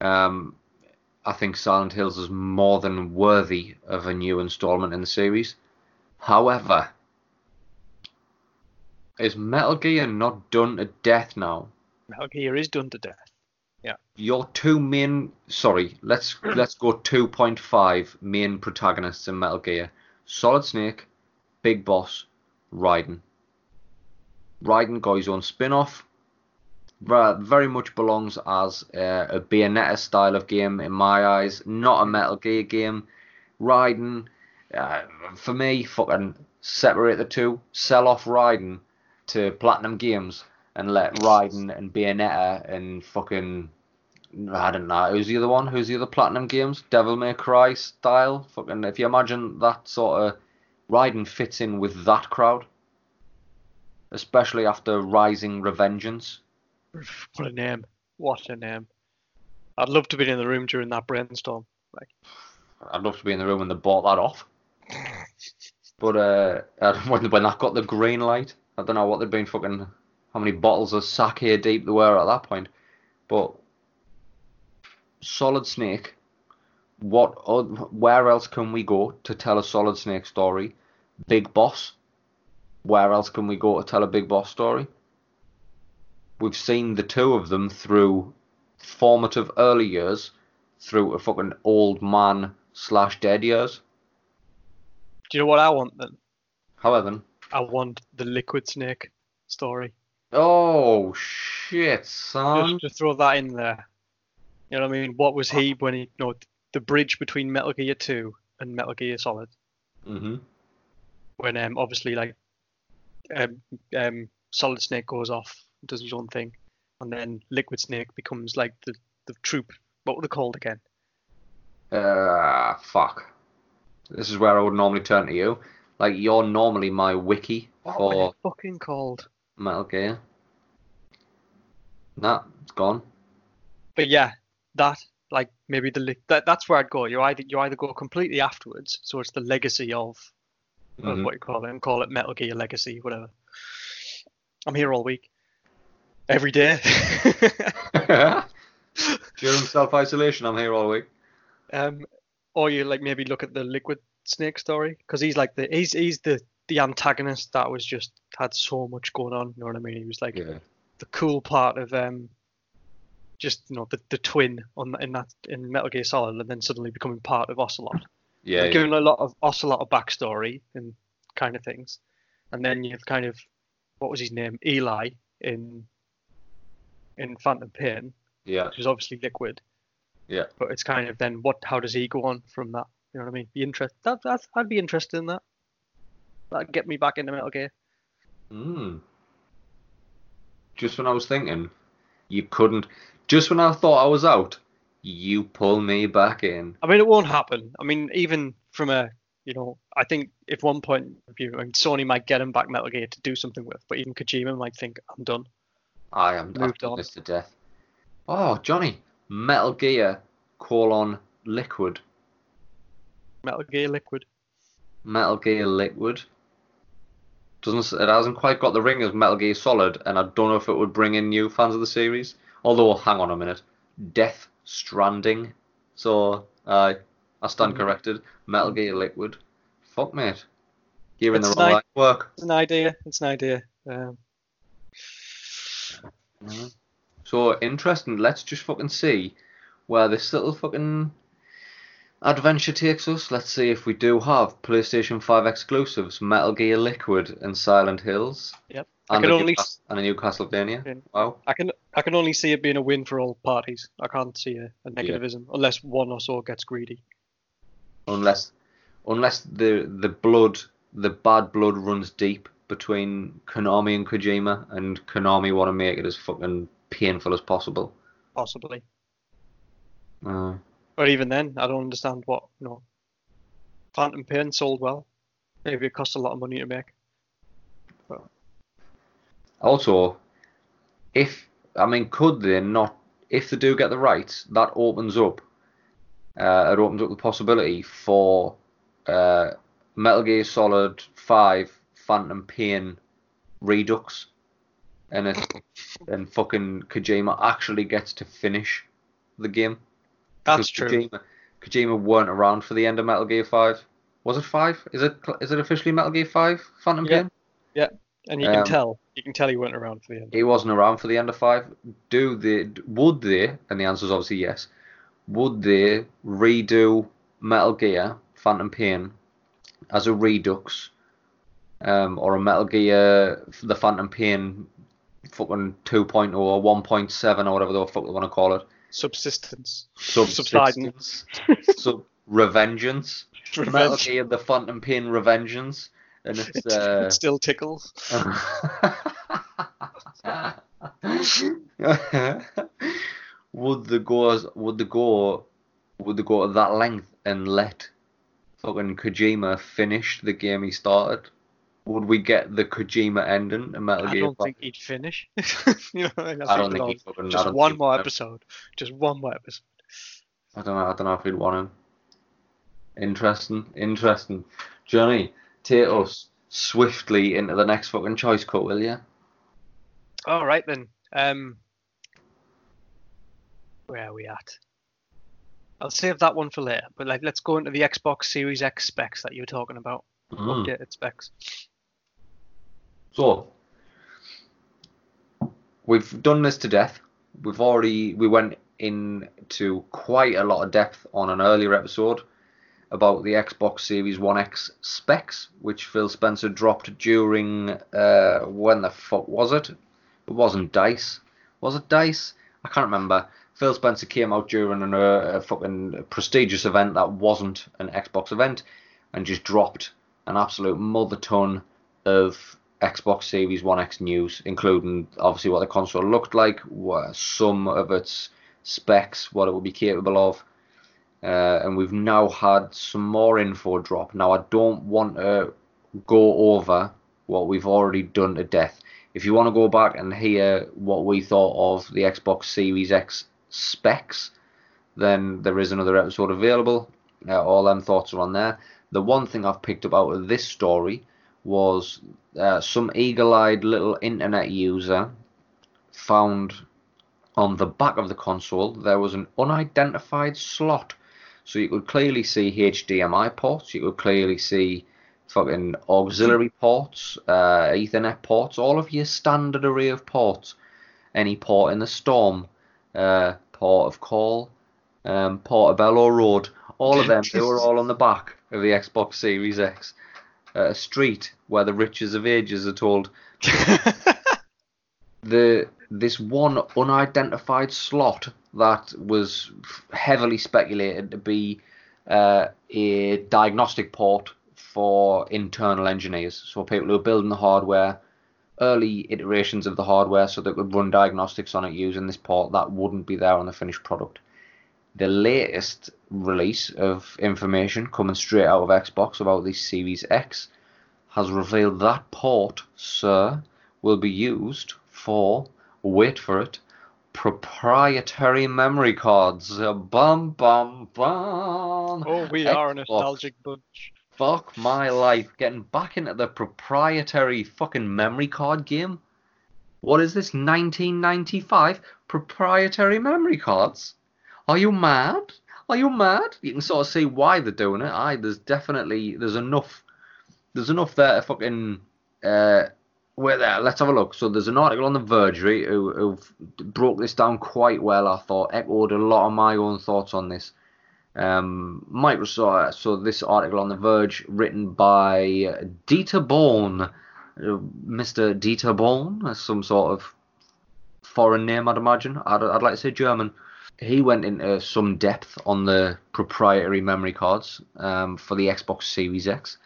um, I think Silent Hills is more than worthy of a new installment in the series. However, is Metal Gear not done to death now? Metal Gear is done to death. Yeah. Your two main, sorry, let's let's go two point five main protagonists in Metal Gear. Solid Snake, Big Boss, Raiden. Raiden got his own spin-off. Very much belongs as uh, a Bayonetta style of game in my eyes, not a Metal Gear game. Raiden, uh, for me, fucking separate the two. Sell off Raiden to Platinum Games and let Raiden and Bayonetta and fucking, I don't know, who's the other one? Who's the other Platinum Games? Devil May Cry style? Fucking, if you imagine that sort of, Raiden fits in with that crowd. Especially after Rising Revengeance. What a name. What a name. I'd love to be in the room during that brainstorm. Like, I'd love to be in the room when they bought that off. But uh, when, when that got the green light, I don't know what they'd been fucking... how many bottles of sake deep they were at that point. But Solid Snake, what? Where else can we go to tell a Solid Snake story? Big Boss. Where else can we go to tell a Big Boss story? We've seen the two of them through formative early years, through a fucking old man slash dead years. Do you know what I want then? How then? I want the Liquid Snake story. Oh, shit, son. Just to throw that in there. You know what I mean? What was he when he... You know, the bridge between Metal Gear two and Metal Gear Solid. Mm-hmm. When um, obviously like um, um, Solid Snake goes off, does his own thing, and then Liquid Snake becomes like the, the troop. What were they called again? Ah, uh, fuck. This is where I would normally turn to you. Like, you're normally my wiki what for... What were they fucking called? Metal Gear. Nah, it's gone. But yeah, that, like, maybe the... That, that's where I'd go. You either you either go completely afterwards, so it's the legacy of... Mm-hmm. of what you call it, and call it Metal Gear Legacy, whatever. I'm here all week. Every day. During self-isolation, I'm here all week. Um, or you, like, maybe look at the Liquid Snake story, because he's, like, the he's he's the... the antagonist that was just had so much going on, you know what I mean? He was like yeah. the cool part of um, just you know the, the twin on in that in Metal Gear Solid, and then suddenly becoming part of Ocelot. Yeah, yeah. Giving a lot of Ocelot a backstory and kind of things, and then you've kind of what was his name, Eli in in Phantom Pain. Yeah, which is obviously Liquid. Yeah, but it's kind of then what? How does he go on from that? You know what I mean? Be interest. That that's, I'd be interested in that. That'd get me back into Metal Gear. Mm. Just when I was thinking, you couldn't. Just when I thought I was out, you pull me back in. I mean, it won't happen. I mean, even from a, you know, I think if one point of view, I mean, Sony might get him back Metal Gear to do something with, but even Kojima might think, I'm done. I am done. Moved on. This to death. Oh, Johnny, Metal Gear, call on Liquid. Metal Gear Liquid. Metal Gear Liquid. Doesn't it hasn't quite got the ring of Metal Gear Solid, and I don't know if it would bring in new fans of the series. Although, hang on a minute, Death Stranding. So uh, I stand corrected. Metal Gear Liquid. Fuck, mate. You're in the wrong line of work. It's an idea. It's an idea. Um... So interesting. Let's just fucking see where this little fucking adventure takes us. Let's see if we do have PlayStation five exclusives, Metal Gear Liquid and Silent Hills. Yep. I and, can a only... Cas- and a new Castlevania. Yeah. Wow. I can I can only see it being a win for all parties. I can't see a, a negativism yeah. unless one or so gets greedy. Unless unless the the blood the bad blood runs deep between Konami and Kojima, and Konami want to make it as fucking painful as possible. Possibly. Uh But even then, I don't understand what, you know, Phantom Pain sold well. Maybe it cost a lot of money to make. But. Also, if, I mean, could they not, if they do get the rights, that opens up, uh, it opens up the possibility for uh, Metal Gear Solid five Phantom Pain Redux, and, if, and fucking Kojima actually gets to finish the game. That's true. Kojima, Kojima weren't around for the end of Metal Gear five. Was it five? Is it is it officially Metal Gear five? Phantom Pain? Yeah. yeah, and you um, can tell. You can tell he weren't around for the end. He wasn't around for the end of five. Do they? Would they? And the answer is obviously yes. Would they redo Metal Gear Phantom Pain as a Redux, um, or a Metal Gear the Phantom Pain fucking two point oh or one point seven or whatever the fuck they want to call it? Subsistence. Subsistence. Sub Revengeance. Revenge. Metal Gear, the Phantom Pain Revengeance. And it's, uh... it still tickles. Would the goers would the go would the go to that length and let fucking Kojima finish the game he started? Would we get the Kojima ending? And Metal I Gear don't Five? think he'd finish. you know, I, I don't think he'd fucking. Just one more episode. Just one more episode. I don't know. I don't know if he'd want him. Interesting. Interesting. Johnny, take us swiftly into the next fucking choice cut, will you? All right then. Um, where are we at? I'll save that one for later. But like, let's go into the Xbox Series X specs that you were talking about. Mm. Updated specs. So we've done this to death. We've already we went into quite a lot of depth on an earlier episode about the Xbox Series One X specs, which Phil Spencer dropped during uh, when the fuck was it? It wasn't DICE. Was it DICE? I can't remember. Phil Spencer came out during an, uh, a fucking prestigious event that wasn't an Xbox event, and just dropped an absolute mother ton of Xbox Series One X news, including obviously what the console looked like, what some of its specs, what it would be capable of, uh, and we've now had some more info drop. Now I don't want to go over what we've already done to death. If you want to go back and hear what we thought of the Xbox Series X specs, then there is another episode available. Uh, all them thoughts are on there. The one thing I've picked up out of this story was uh, some eagle-eyed little internet user found on the back of the console there was an unidentified slot. So you could clearly see H D M I ports, you could clearly see fucking auxiliary ports, uh, Ethernet ports, all of your standard array of ports. Any port in the storm, uh, port of call, um, Portobello Road, all of them, they were all on the back of the Xbox Series X, uh, a street where the riches of ages are told. the this one unidentified slot that was heavily speculated to be uh, a diagnostic port for internal engineers, so people who are building the hardware, early iterations of the hardware, so they could run diagnostics on it using this port that wouldn't be there on the finished product. The latest release of information coming straight out of Xbox about the Series X has revealed that port, sir, will be used for, wait for it, proprietary memory cards. Bum, bum, bum. Oh, we Xbox. are a nostalgic bunch. Fuck my life. Getting back into the proprietary fucking memory card game? What is this, nineteen ninety-five? Proprietary memory cards? Are you mad? Are you mad? You can sort of see why they're doing it. Aye, there's definitely, there's enough, there's enough there to fucking, uh, wait there, let's have a look. So there's an article on The Verge who, who broke this down quite well, I thought, echoed a lot of my own thoughts on this. Um, Microsoft, so this article on The Verge, written by Dieter Born, Mister Dieter Born, some sort of foreign name, I'd imagine. I'd, I'd like to say German. He went into some depth on the proprietary memory cards um, for the Xbox Series X.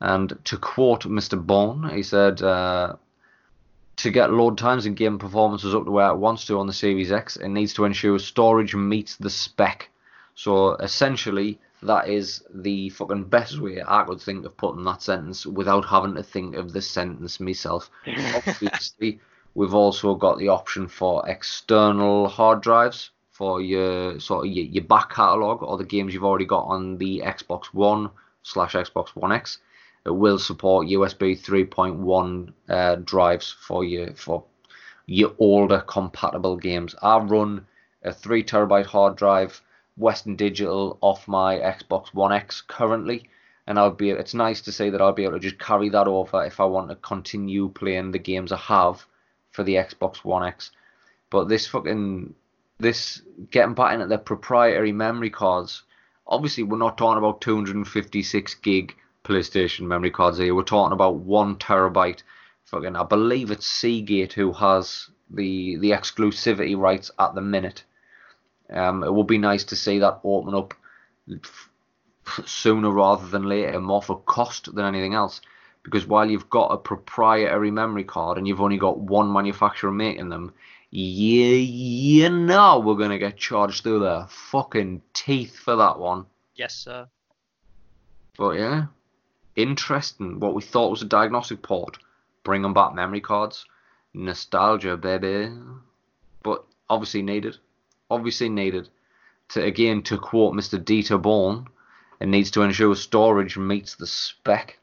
And to quote Mister Bone, he said, uh, to get load times and game performances up to where it wants to on the Series X, it needs to ensure storage meets the spec. So essentially, that is the fucking best way I could think of putting that sentence without having to think of the sentence myself. Obviously, we've also got the option for external hard drives for your sort of your, your back catalogue or the games you've already got on the Xbox One slash Xbox One X. It will support U S B three point one uh, drives for your for your older compatible games. I run a three terabyte hard drive Western Digital off my Xbox One X currently, and I'll be. It's nice to say that I'll be able to just carry that over if I want to continue playing the games I have for the Xbox One X. But this fucking This getting back into their proprietary memory cards. Obviously, we're not talking about two hundred fifty-six gig PlayStation memory cards here. We're talking about one terabyte. Fucking, I believe it's Seagate who has the the exclusivity rights at the minute. Um, it would be nice to see that open up sooner rather than later, more for cost than anything else. Because while you've got a proprietary memory card and you've only got one manufacturer making them, you, you know we're going to get charged through the fucking teeth for that one. Yes, sir. But yeah, interesting. What we thought was a diagnostic port, bringing back memory cards. Nostalgia, baby. But obviously needed. Obviously needed. To, again, to quote Mister Dieter Born, it needs to ensure storage meets the spec.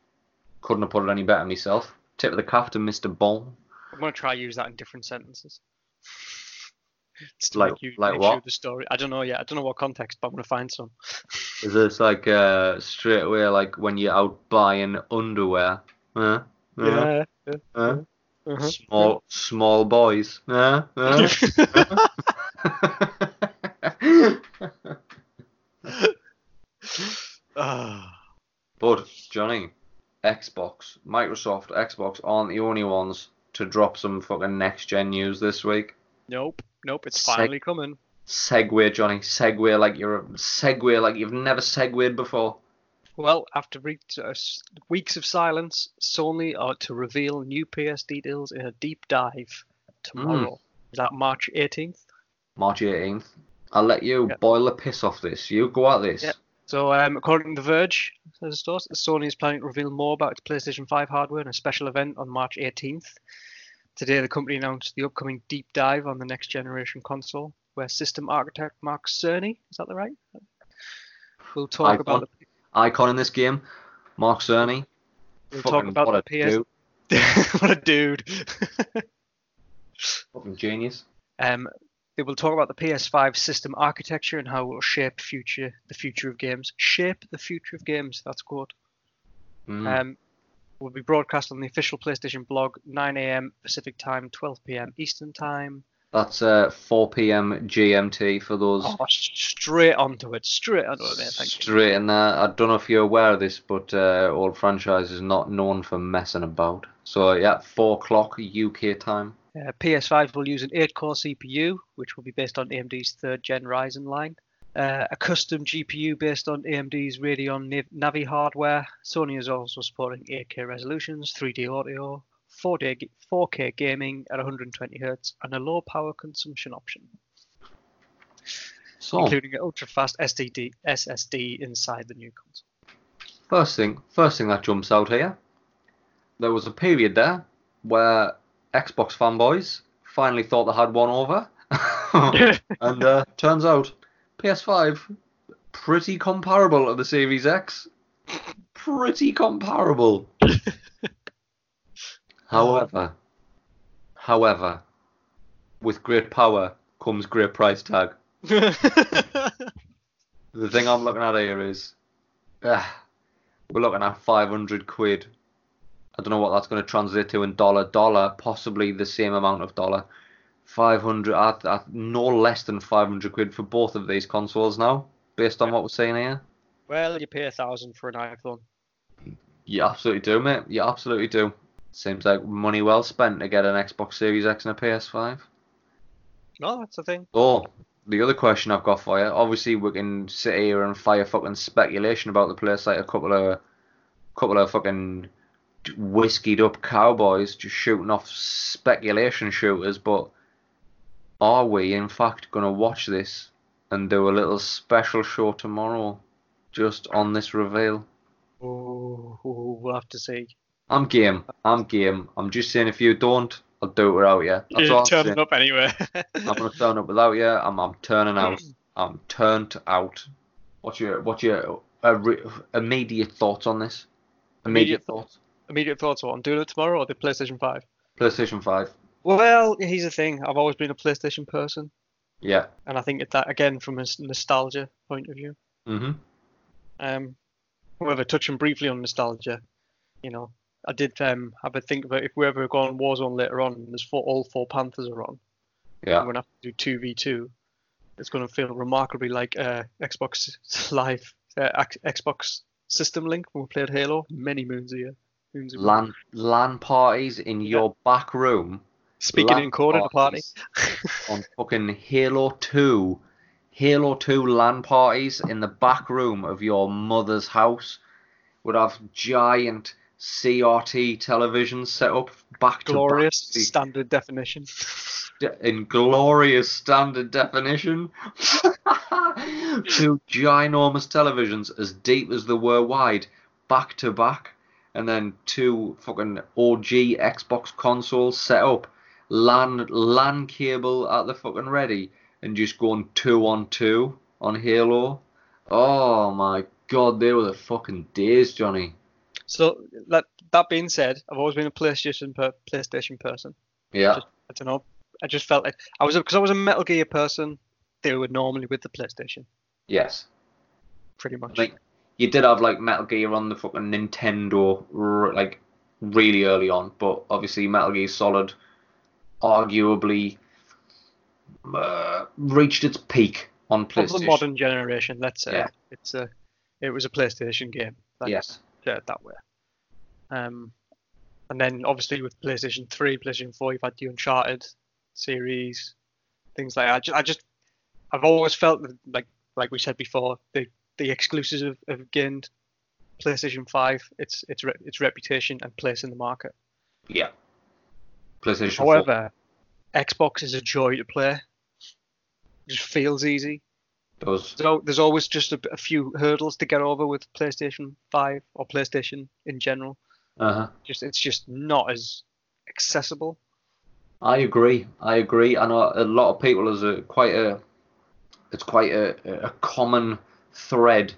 Couldn't have put it any better myself. Tip of the cap to Mister Born. I'm going to try to use that in different sentences. It's like you, like what? The story. I don't know yet. I don't know what context, but I'm going to find some. Is this like uh, straight away, like when you're out buying underwear? Uh, uh, yeah. yeah. Uh, uh-huh. Small small boys. Uh, uh, uh. But, Johnny, Xbox, Microsoft, Xbox aren't the only ones to drop some fucking next-gen news this week. Nope. Nope, it's finally Seg- coming. Segway, Johnny. Segway like you're a segway like you've never segwayed before. Well, after re- uh, weeks of silence, Sony are to reveal new P S details in a deep dive tomorrow. Mm. Is that March eighteenth? March eighteenth. I'll let you yep. boil the piss off this. You go at this. Yep. So, um, according to The Verge, Sony is planning to reveal more about its PlayStation five hardware in a special event on March eighteenth. Today, the company announced the upcoming deep dive on the next generation console, where system architect Mark Cerny, is that the right? We'll talk icon, about the icon in this game, Mark Cerny. We'll fucking, talk about what the P S. What a dude! Fucking genius. Um, they will talk about the P S five system architecture and how it will shape future the future of games. Shape the future of games. That's a quote. Mm. Um. Will be broadcast on the official PlayStation blog, nine a.m. Pacific Time, twelve p.m. Eastern Time. That's uh, four p.m. G M T for those. Oh, straight onto it, straight onto it, mate. Thank straight you. in there. I don't know if you're aware of this, but uh, Old Franchise is not known for messing about. So, yeah, four o'clock U K time. Uh, P S five will use an eight-core C P U, which will be based on A M D's third-gen Ryzen line. Uh, a custom G P U based on A M D's Radeon Nav- Navi hardware. Sony is also supporting eight K resolutions, three D audio, four K gaming at one hundred twenty hertz, and a low power consumption option, so, including an ultra-fast S S D inside the new console. First thing, first thing that jumps out here, there was a period there where Xbox fanboys finally thought they had one over, and uh, turns out P S five, pretty comparable to the Series X. Pretty comparable. however, however, with great power comes great price tag. The thing I'm looking at here is, uh, we're looking at five hundred quid. I don't know what that's going to translate to in dollar, dollar, possibly the same amount of dollar. five hundred, uh, uh, no less than five hundred quid for both of these consoles now, based on what we're seeing here. Well, you pay a thousand for an iPhone. You absolutely do, mate. You absolutely do. Seems like money well spent to get an Xbox Series X and a P S five. No, that's the thing. Oh, the other question I've got for you. Obviously, we can sit here and fire fucking speculation about the place like a couple of, couple of fucking whiskied up cowboys just shooting off speculation shooters, but are we, in fact, going to watch this and do a little special show tomorrow just on this reveal? Oh, we'll have to see. I'm game. I'm game. I'm just saying if you don't, I'll do it without you. That's You're all turning up anyway. I'm going to turn up without you. I'm, I'm turning out. I'm turned out. What's your what's your uh, re- immediate thoughts on this? Immediate, immediate thoughts? Immediate thoughts on doing it tomorrow or the PlayStation five? PlayStation five. Well, here's the thing. I've always been a PlayStation person. Yeah. And I think that, again, from a nostalgia point of view. Mm-hmm. Um, however, touching briefly on nostalgia, you know, I did um, have a think about if we ever go on Warzone later on, and there's four, all four Panthers are on. Yeah. We're going to have to do two v two. It's going to feel remarkably like uh, Xbox Live, uh, Xbox System Link when we played Halo many moons ago. LAN, LAN parties in yeah. your back room. Speaking in code at a party. On fucking Halo two. Halo two LAN parties in the back room of your mother's house would have giant C R T televisions set up back to back. Glorious standard definition. de- in glorious standard definition two ginormous televisions as deep as they were wide, back to back, and then two fucking O G Xbox consoles set up, LAN LAN cable at the fucking ready, and just going two on two on Halo. Oh my god, they were the fucking days, Johnny. So that that being said, I've always been a PlayStation per, PlayStation person. Yeah. I, just, I don't know. I just felt like I was because I was a Metal Gear person. They were normally with the PlayStation. Yes. Pretty much. Like you did have like Metal Gear on the fucking Nintendo, like really early on, but obviously Metal Gear Solid, arguably, uh, reached its peak on PlayStation. Of the modern generation, let's say, yeah. it's a, it was a PlayStation game. That's, yes. Yeah, that way. Um, and then obviously with PlayStation three, PlayStation four, you've had the Uncharted series, things like that. I just, I just I've always felt that, like like we said before, the the exclusives have, have gained PlayStation five its its re- its reputation and place in the market. Yeah. PlayStation However, four. Xbox is a joy to play. It just feels easy. Does. So there's always just a, a few hurdles to get over with PlayStation five or PlayStation in general. Uh-huh. Just it's just not as accessible. I agree. I agree. I know a lot of people is a quite a it's quite a, a common thread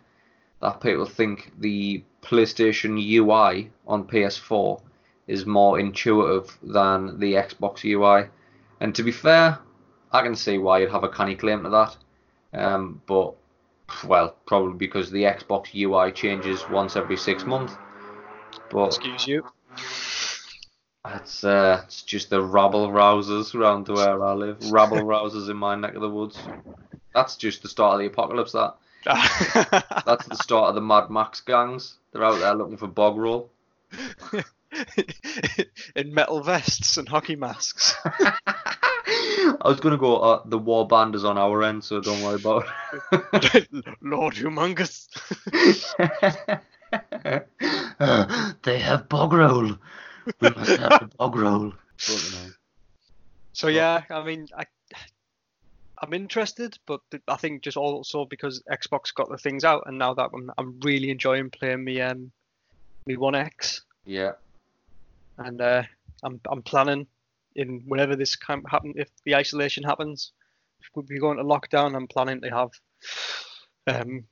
that people think the PlayStation U I on P S four is more intuitive than the Xbox U I, and to be fair, I can see why you'd have a canny claim to that. Um, but well, probably because the Xbox U I changes once every six months. But excuse you. That's uh, it's just the rabble rousers round to where I live. Rabble rousers in my neck of the woods. That's just the start of the apocalypse. That that's the start of the Mad Max gangs. They're out there looking for bog roll. In metal vests and hockey masks. I was going to go, uh, the war band is on our end, so don't worry about it. Lord Humongous. uh, they have bog roll. We must have the bog roll. So yeah, I mean, I, I'm interested, but I think just also because Xbox got the things out, and now that I'm, I'm really enjoying playing me, um, me One X. Yeah. And uh, I'm I'm planning in whenever this can happen, if the isolation happens, if we'll be going to lockdown, I'm planning to have um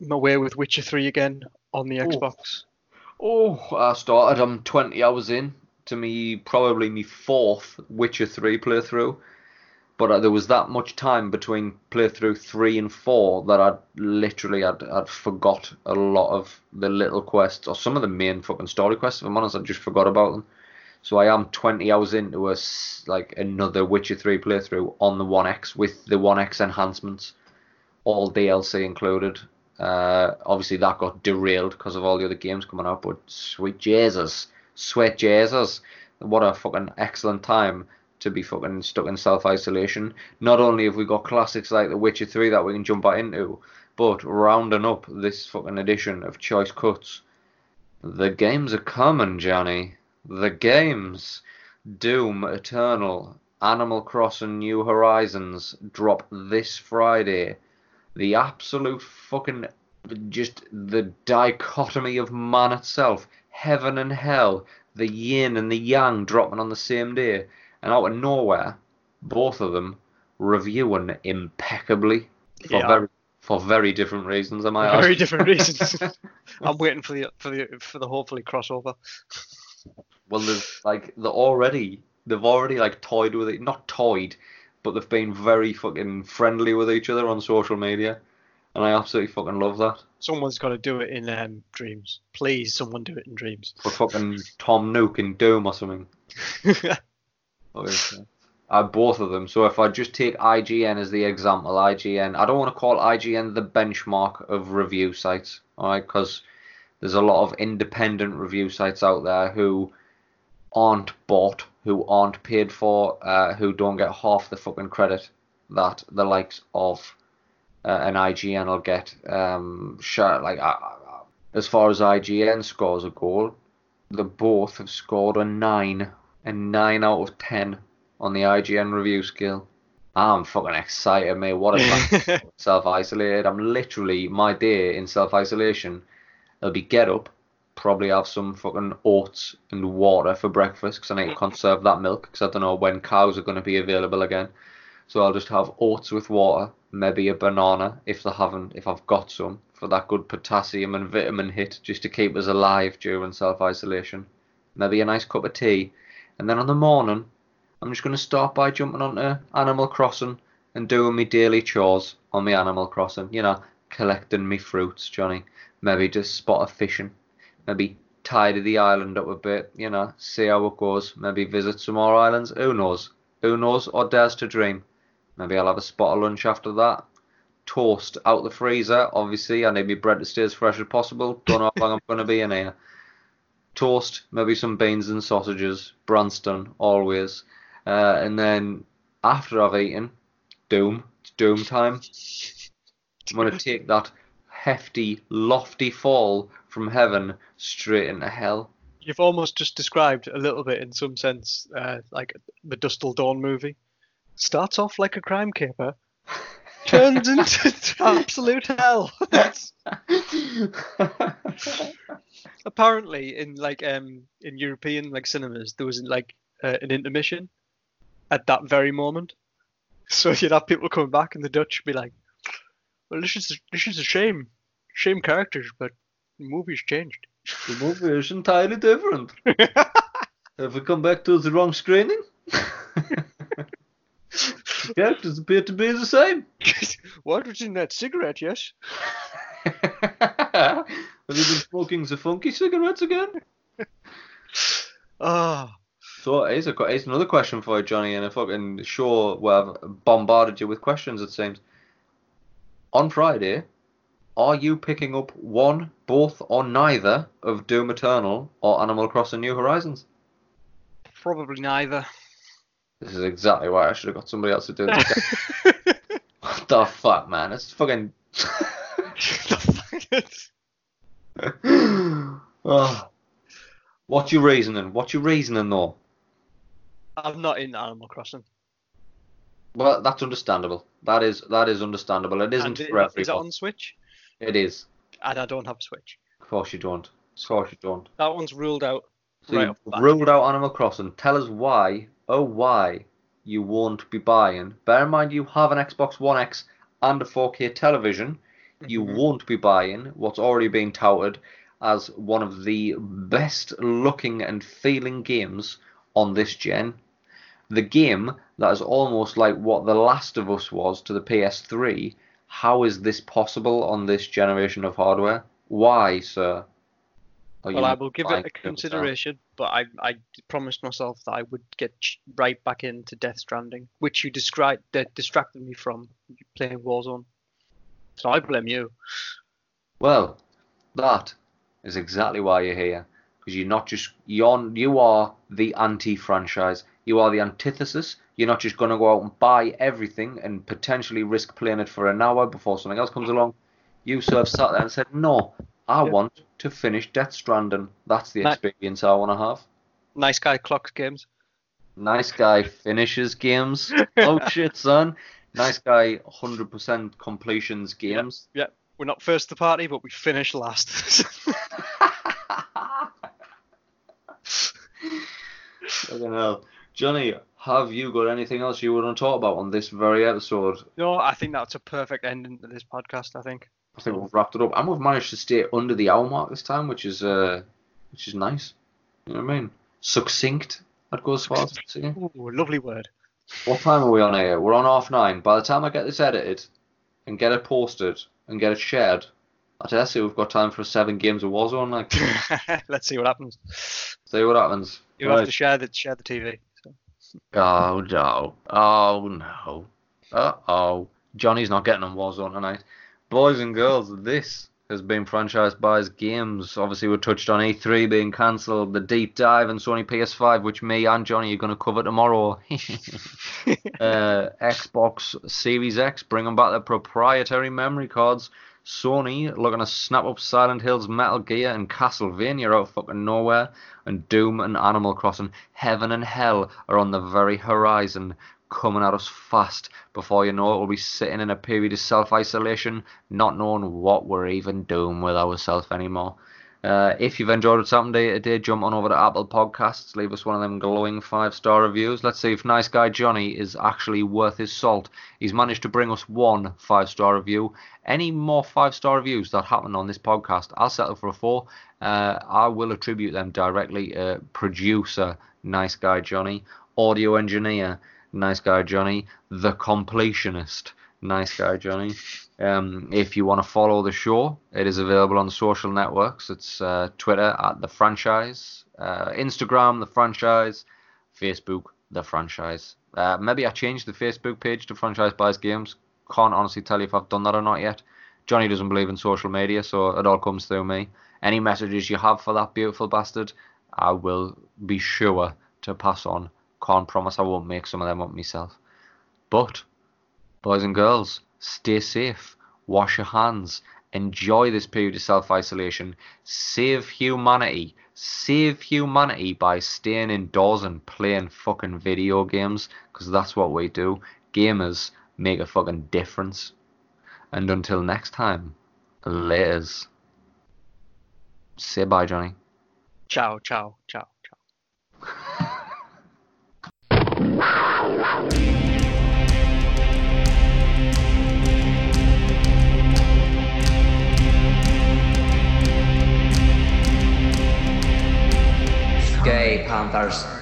my way with Witcher three again on the Xbox. Oh, oh I started. I'm twenty hours in to me probably my fourth Witcher three playthrough, but uh, there was that much time between playthrough three and four that I literally I'd I'd forgot a lot of the little quests or some of the main fucking story quests. If I'm honest, I just forgot about them. So I am twenty hours into a, like another Witcher three playthrough on the One X with the One X enhancements, all D L C included. Uh, obviously that got derailed because of all the other games coming out, but sweet Jesus, sweet Jesus, what a fucking excellent time to be fucking stuck in self-isolation. Not only have we got classics like The Witcher three that we can jump back into, but rounding up this fucking edition of Choice Cuts, the games are coming, Johnny. The games, Doom Eternal, Animal Crossing New Horizons, drop this Friday. The absolute fucking, just the dichotomy of man itself. Heaven and hell, the yin and the yang dropping on the same day. And out of nowhere, both of them reviewing impeccably for yeah. very for very different reasons, am I asking? Very different reasons. I'm waiting for the for the for the hopefully crossover. Well, there's like they're already they've already like toyed with it, not toyed, but they've been very fucking friendly with each other on social media, and I absolutely fucking love that. Someone's got to do it in um, Dreams, please. Someone do it in Dreams. Or fucking Tom Nook in Doom or something. Obviously. Uh, both of them. So if I just take I G N as the example, I G N, I don't want to call I G N the benchmark of review sites, all right? Because there's a lot of independent review sites out there who aren't bought, who aren't paid for, uh, who don't get half the fucking credit that the likes of uh, an I G N will get. Um, like uh, as far as I G N scores a goal, they both have scored a nine. And nine out of ten on the I G N review skill. I'm fucking excited, mate. What a self-isolated. I'm literally, my day in self-isolation, it'll be get up, probably have some fucking oats and water for breakfast because I need to conserve that milk because I don't know when cows are going to be available again. So I'll just have oats with water, maybe a banana if they haven't, if I've got some, for that good potassium and vitamin hit just to keep us alive during self-isolation. Maybe a nice cup of tea. And then on the morning, I'm just going to start by jumping onto Animal Crossing and doing my daily chores on my Animal Crossing. You know, collecting me fruits, Johnny. Maybe just spot a fishing. Maybe tidy the island up a bit, you know, see how it goes. Maybe visit some more islands. Who knows? Who knows or dares to dream? Maybe I'll have a spot of lunch after that. Toast out the freezer. Obviously, I need my bread to stay as fresh as possible. Don't know how long I'm going to be in here. Toast, maybe some beans and sausages. Branston, always. Uh, and then after I've eaten, Doom. It's Doom time. I'm going to take that hefty, lofty fall from heaven straight into hell. You've almost just described a little bit, in some sense, uh, like the Dust Till Dawn movie. Starts off like a crime caper, turns into absolute hell. Apparently, in like um in European like cinemas, there was like uh, an intermission at that very moment. So you'd have people coming back, and the Dutch would be like, "Well, this is this is a shame, shame characters, but." The movie's changed. The movie is entirely different. Have we come back to the wrong screening? The characters appear to be the same. What was in that cigarette, yes? Have you been smoking the funky cigarettes again? Ah. So here's, a, here's another question for you, Johnny, and a fucking show where I've bombarded you with questions, it seems. On Friday, are you picking up one, both, or neither of Doom Eternal or Animal Crossing New Horizons? Probably neither. This is exactly why I should have got somebody else to do this. What the fuck, man? It's fucking... Oh. What's your reasoning? What's your reasoning, though? I'm not into Animal Crossing. Well, that's understandable. That is that is understandable. It isn't it, for everybody. Is it on Switch? It is. And I don't have a Switch. Of course you don't. Of course you don't. That one's ruled out. So right you ruled out Animal Crossing. Tell us why, oh why, you won't be buying. Bear in mind you have an Xbox One X and a four K television. You mm-hmm. won't be buying what's already been touted as one of the best looking and feeling games on this gen. The game that is almost like what The Last of Us was to the P S three. How is this possible on this generation of hardware? Why, sir? Well, I will give it a consideration, but I, I promised myself that I would get right back into Death Stranding, which you described that distracted me from playing Warzone. So I blame you. Well, that is exactly why you're here, because you're not just you're you are the anti-franchise. You are the antithesis. You're not just going to go out and buy everything and potentially risk playing it for an hour before something else comes along. You sort of sat there and said, no, I yeah. want to finish Death Stranding. That's the experience nice. I want to have. Nice guy clocks games. Nice guy finishes games. Oh, shit, son. Nice guy one hundred percent completions games. Yeah, yep. We're not first to party, but we finish last. Fucking hell. Johnny, have you got anything else you want to talk about on this very episode? No, I think that's a perfect ending to this podcast, I think. I think we've wrapped it up. And we've managed to stay under the hour mark this time, which is uh, which is nice. You know what I mean? Succinct, that goes far as see. Ooh, lovely word. What time are we on here? We're on half nine. By the time I get this edited and get it posted and get it shared, I dare say we've got time for seven games of Warzone. Like. Let's see what happens. See what happens. You right. have to share the, share the T V. Oh no, oh no, uh oh, Johnny's not getting on Warzone tonight. Boys and girls, this has been Franchise Buys Games. Obviously we touched on E three being cancelled, the deep dive and Sony P S five, which me and Johnny are going to cover tomorrow. uh, Xbox Series X, bringing back the proprietary memory cards, Sony looking to snap up Silent Hills, Metal Gear, and Castlevania out of fucking nowhere. And Doom and Animal Crossing, Heaven and Hell are on the very horizon, coming at us fast. Before you know it, we'll be sitting in a period of self-isolation, not knowing what we're even doing with ourselves anymore. Uh, if you've enjoyed what's happened day to day, jump on over to Apple Podcasts, leave us one of them glowing five-star reviews. Let's see if nice guy Johnny is actually worth his salt. He's managed to bring us one five-star review. Any more five-star reviews that happen on this podcast, I'll settle for a four. Uh, I will attribute them directly to producer Nice Guy Johnny, audio engineer Nice Guy Johnny, the completionist Nice Guy Johnny. Um, if you want to follow the show, it is available on social networks. It's uh, Twitter at The Franchise, uh, Instagram The Franchise, Facebook The Franchise. Uh, maybe I changed the Facebook page to Franchise Buys Games. Can't honestly tell you if I've done that or not yet. Johnny doesn't believe in social media, so it all comes through me. Any messages you have for that beautiful bastard, I will be sure to pass on. Can't promise I won't make some of them up myself. But, boys and girls, stay safe, wash your hands, enjoy this period of self-isolation, save humanity, save humanity by staying indoors and playing fucking video games, because that's what we do. Gamers make a fucking difference. And until next time, laters. Say bye, Johnny. Ciao, ciao, ciao, ciao. Sky Panthers.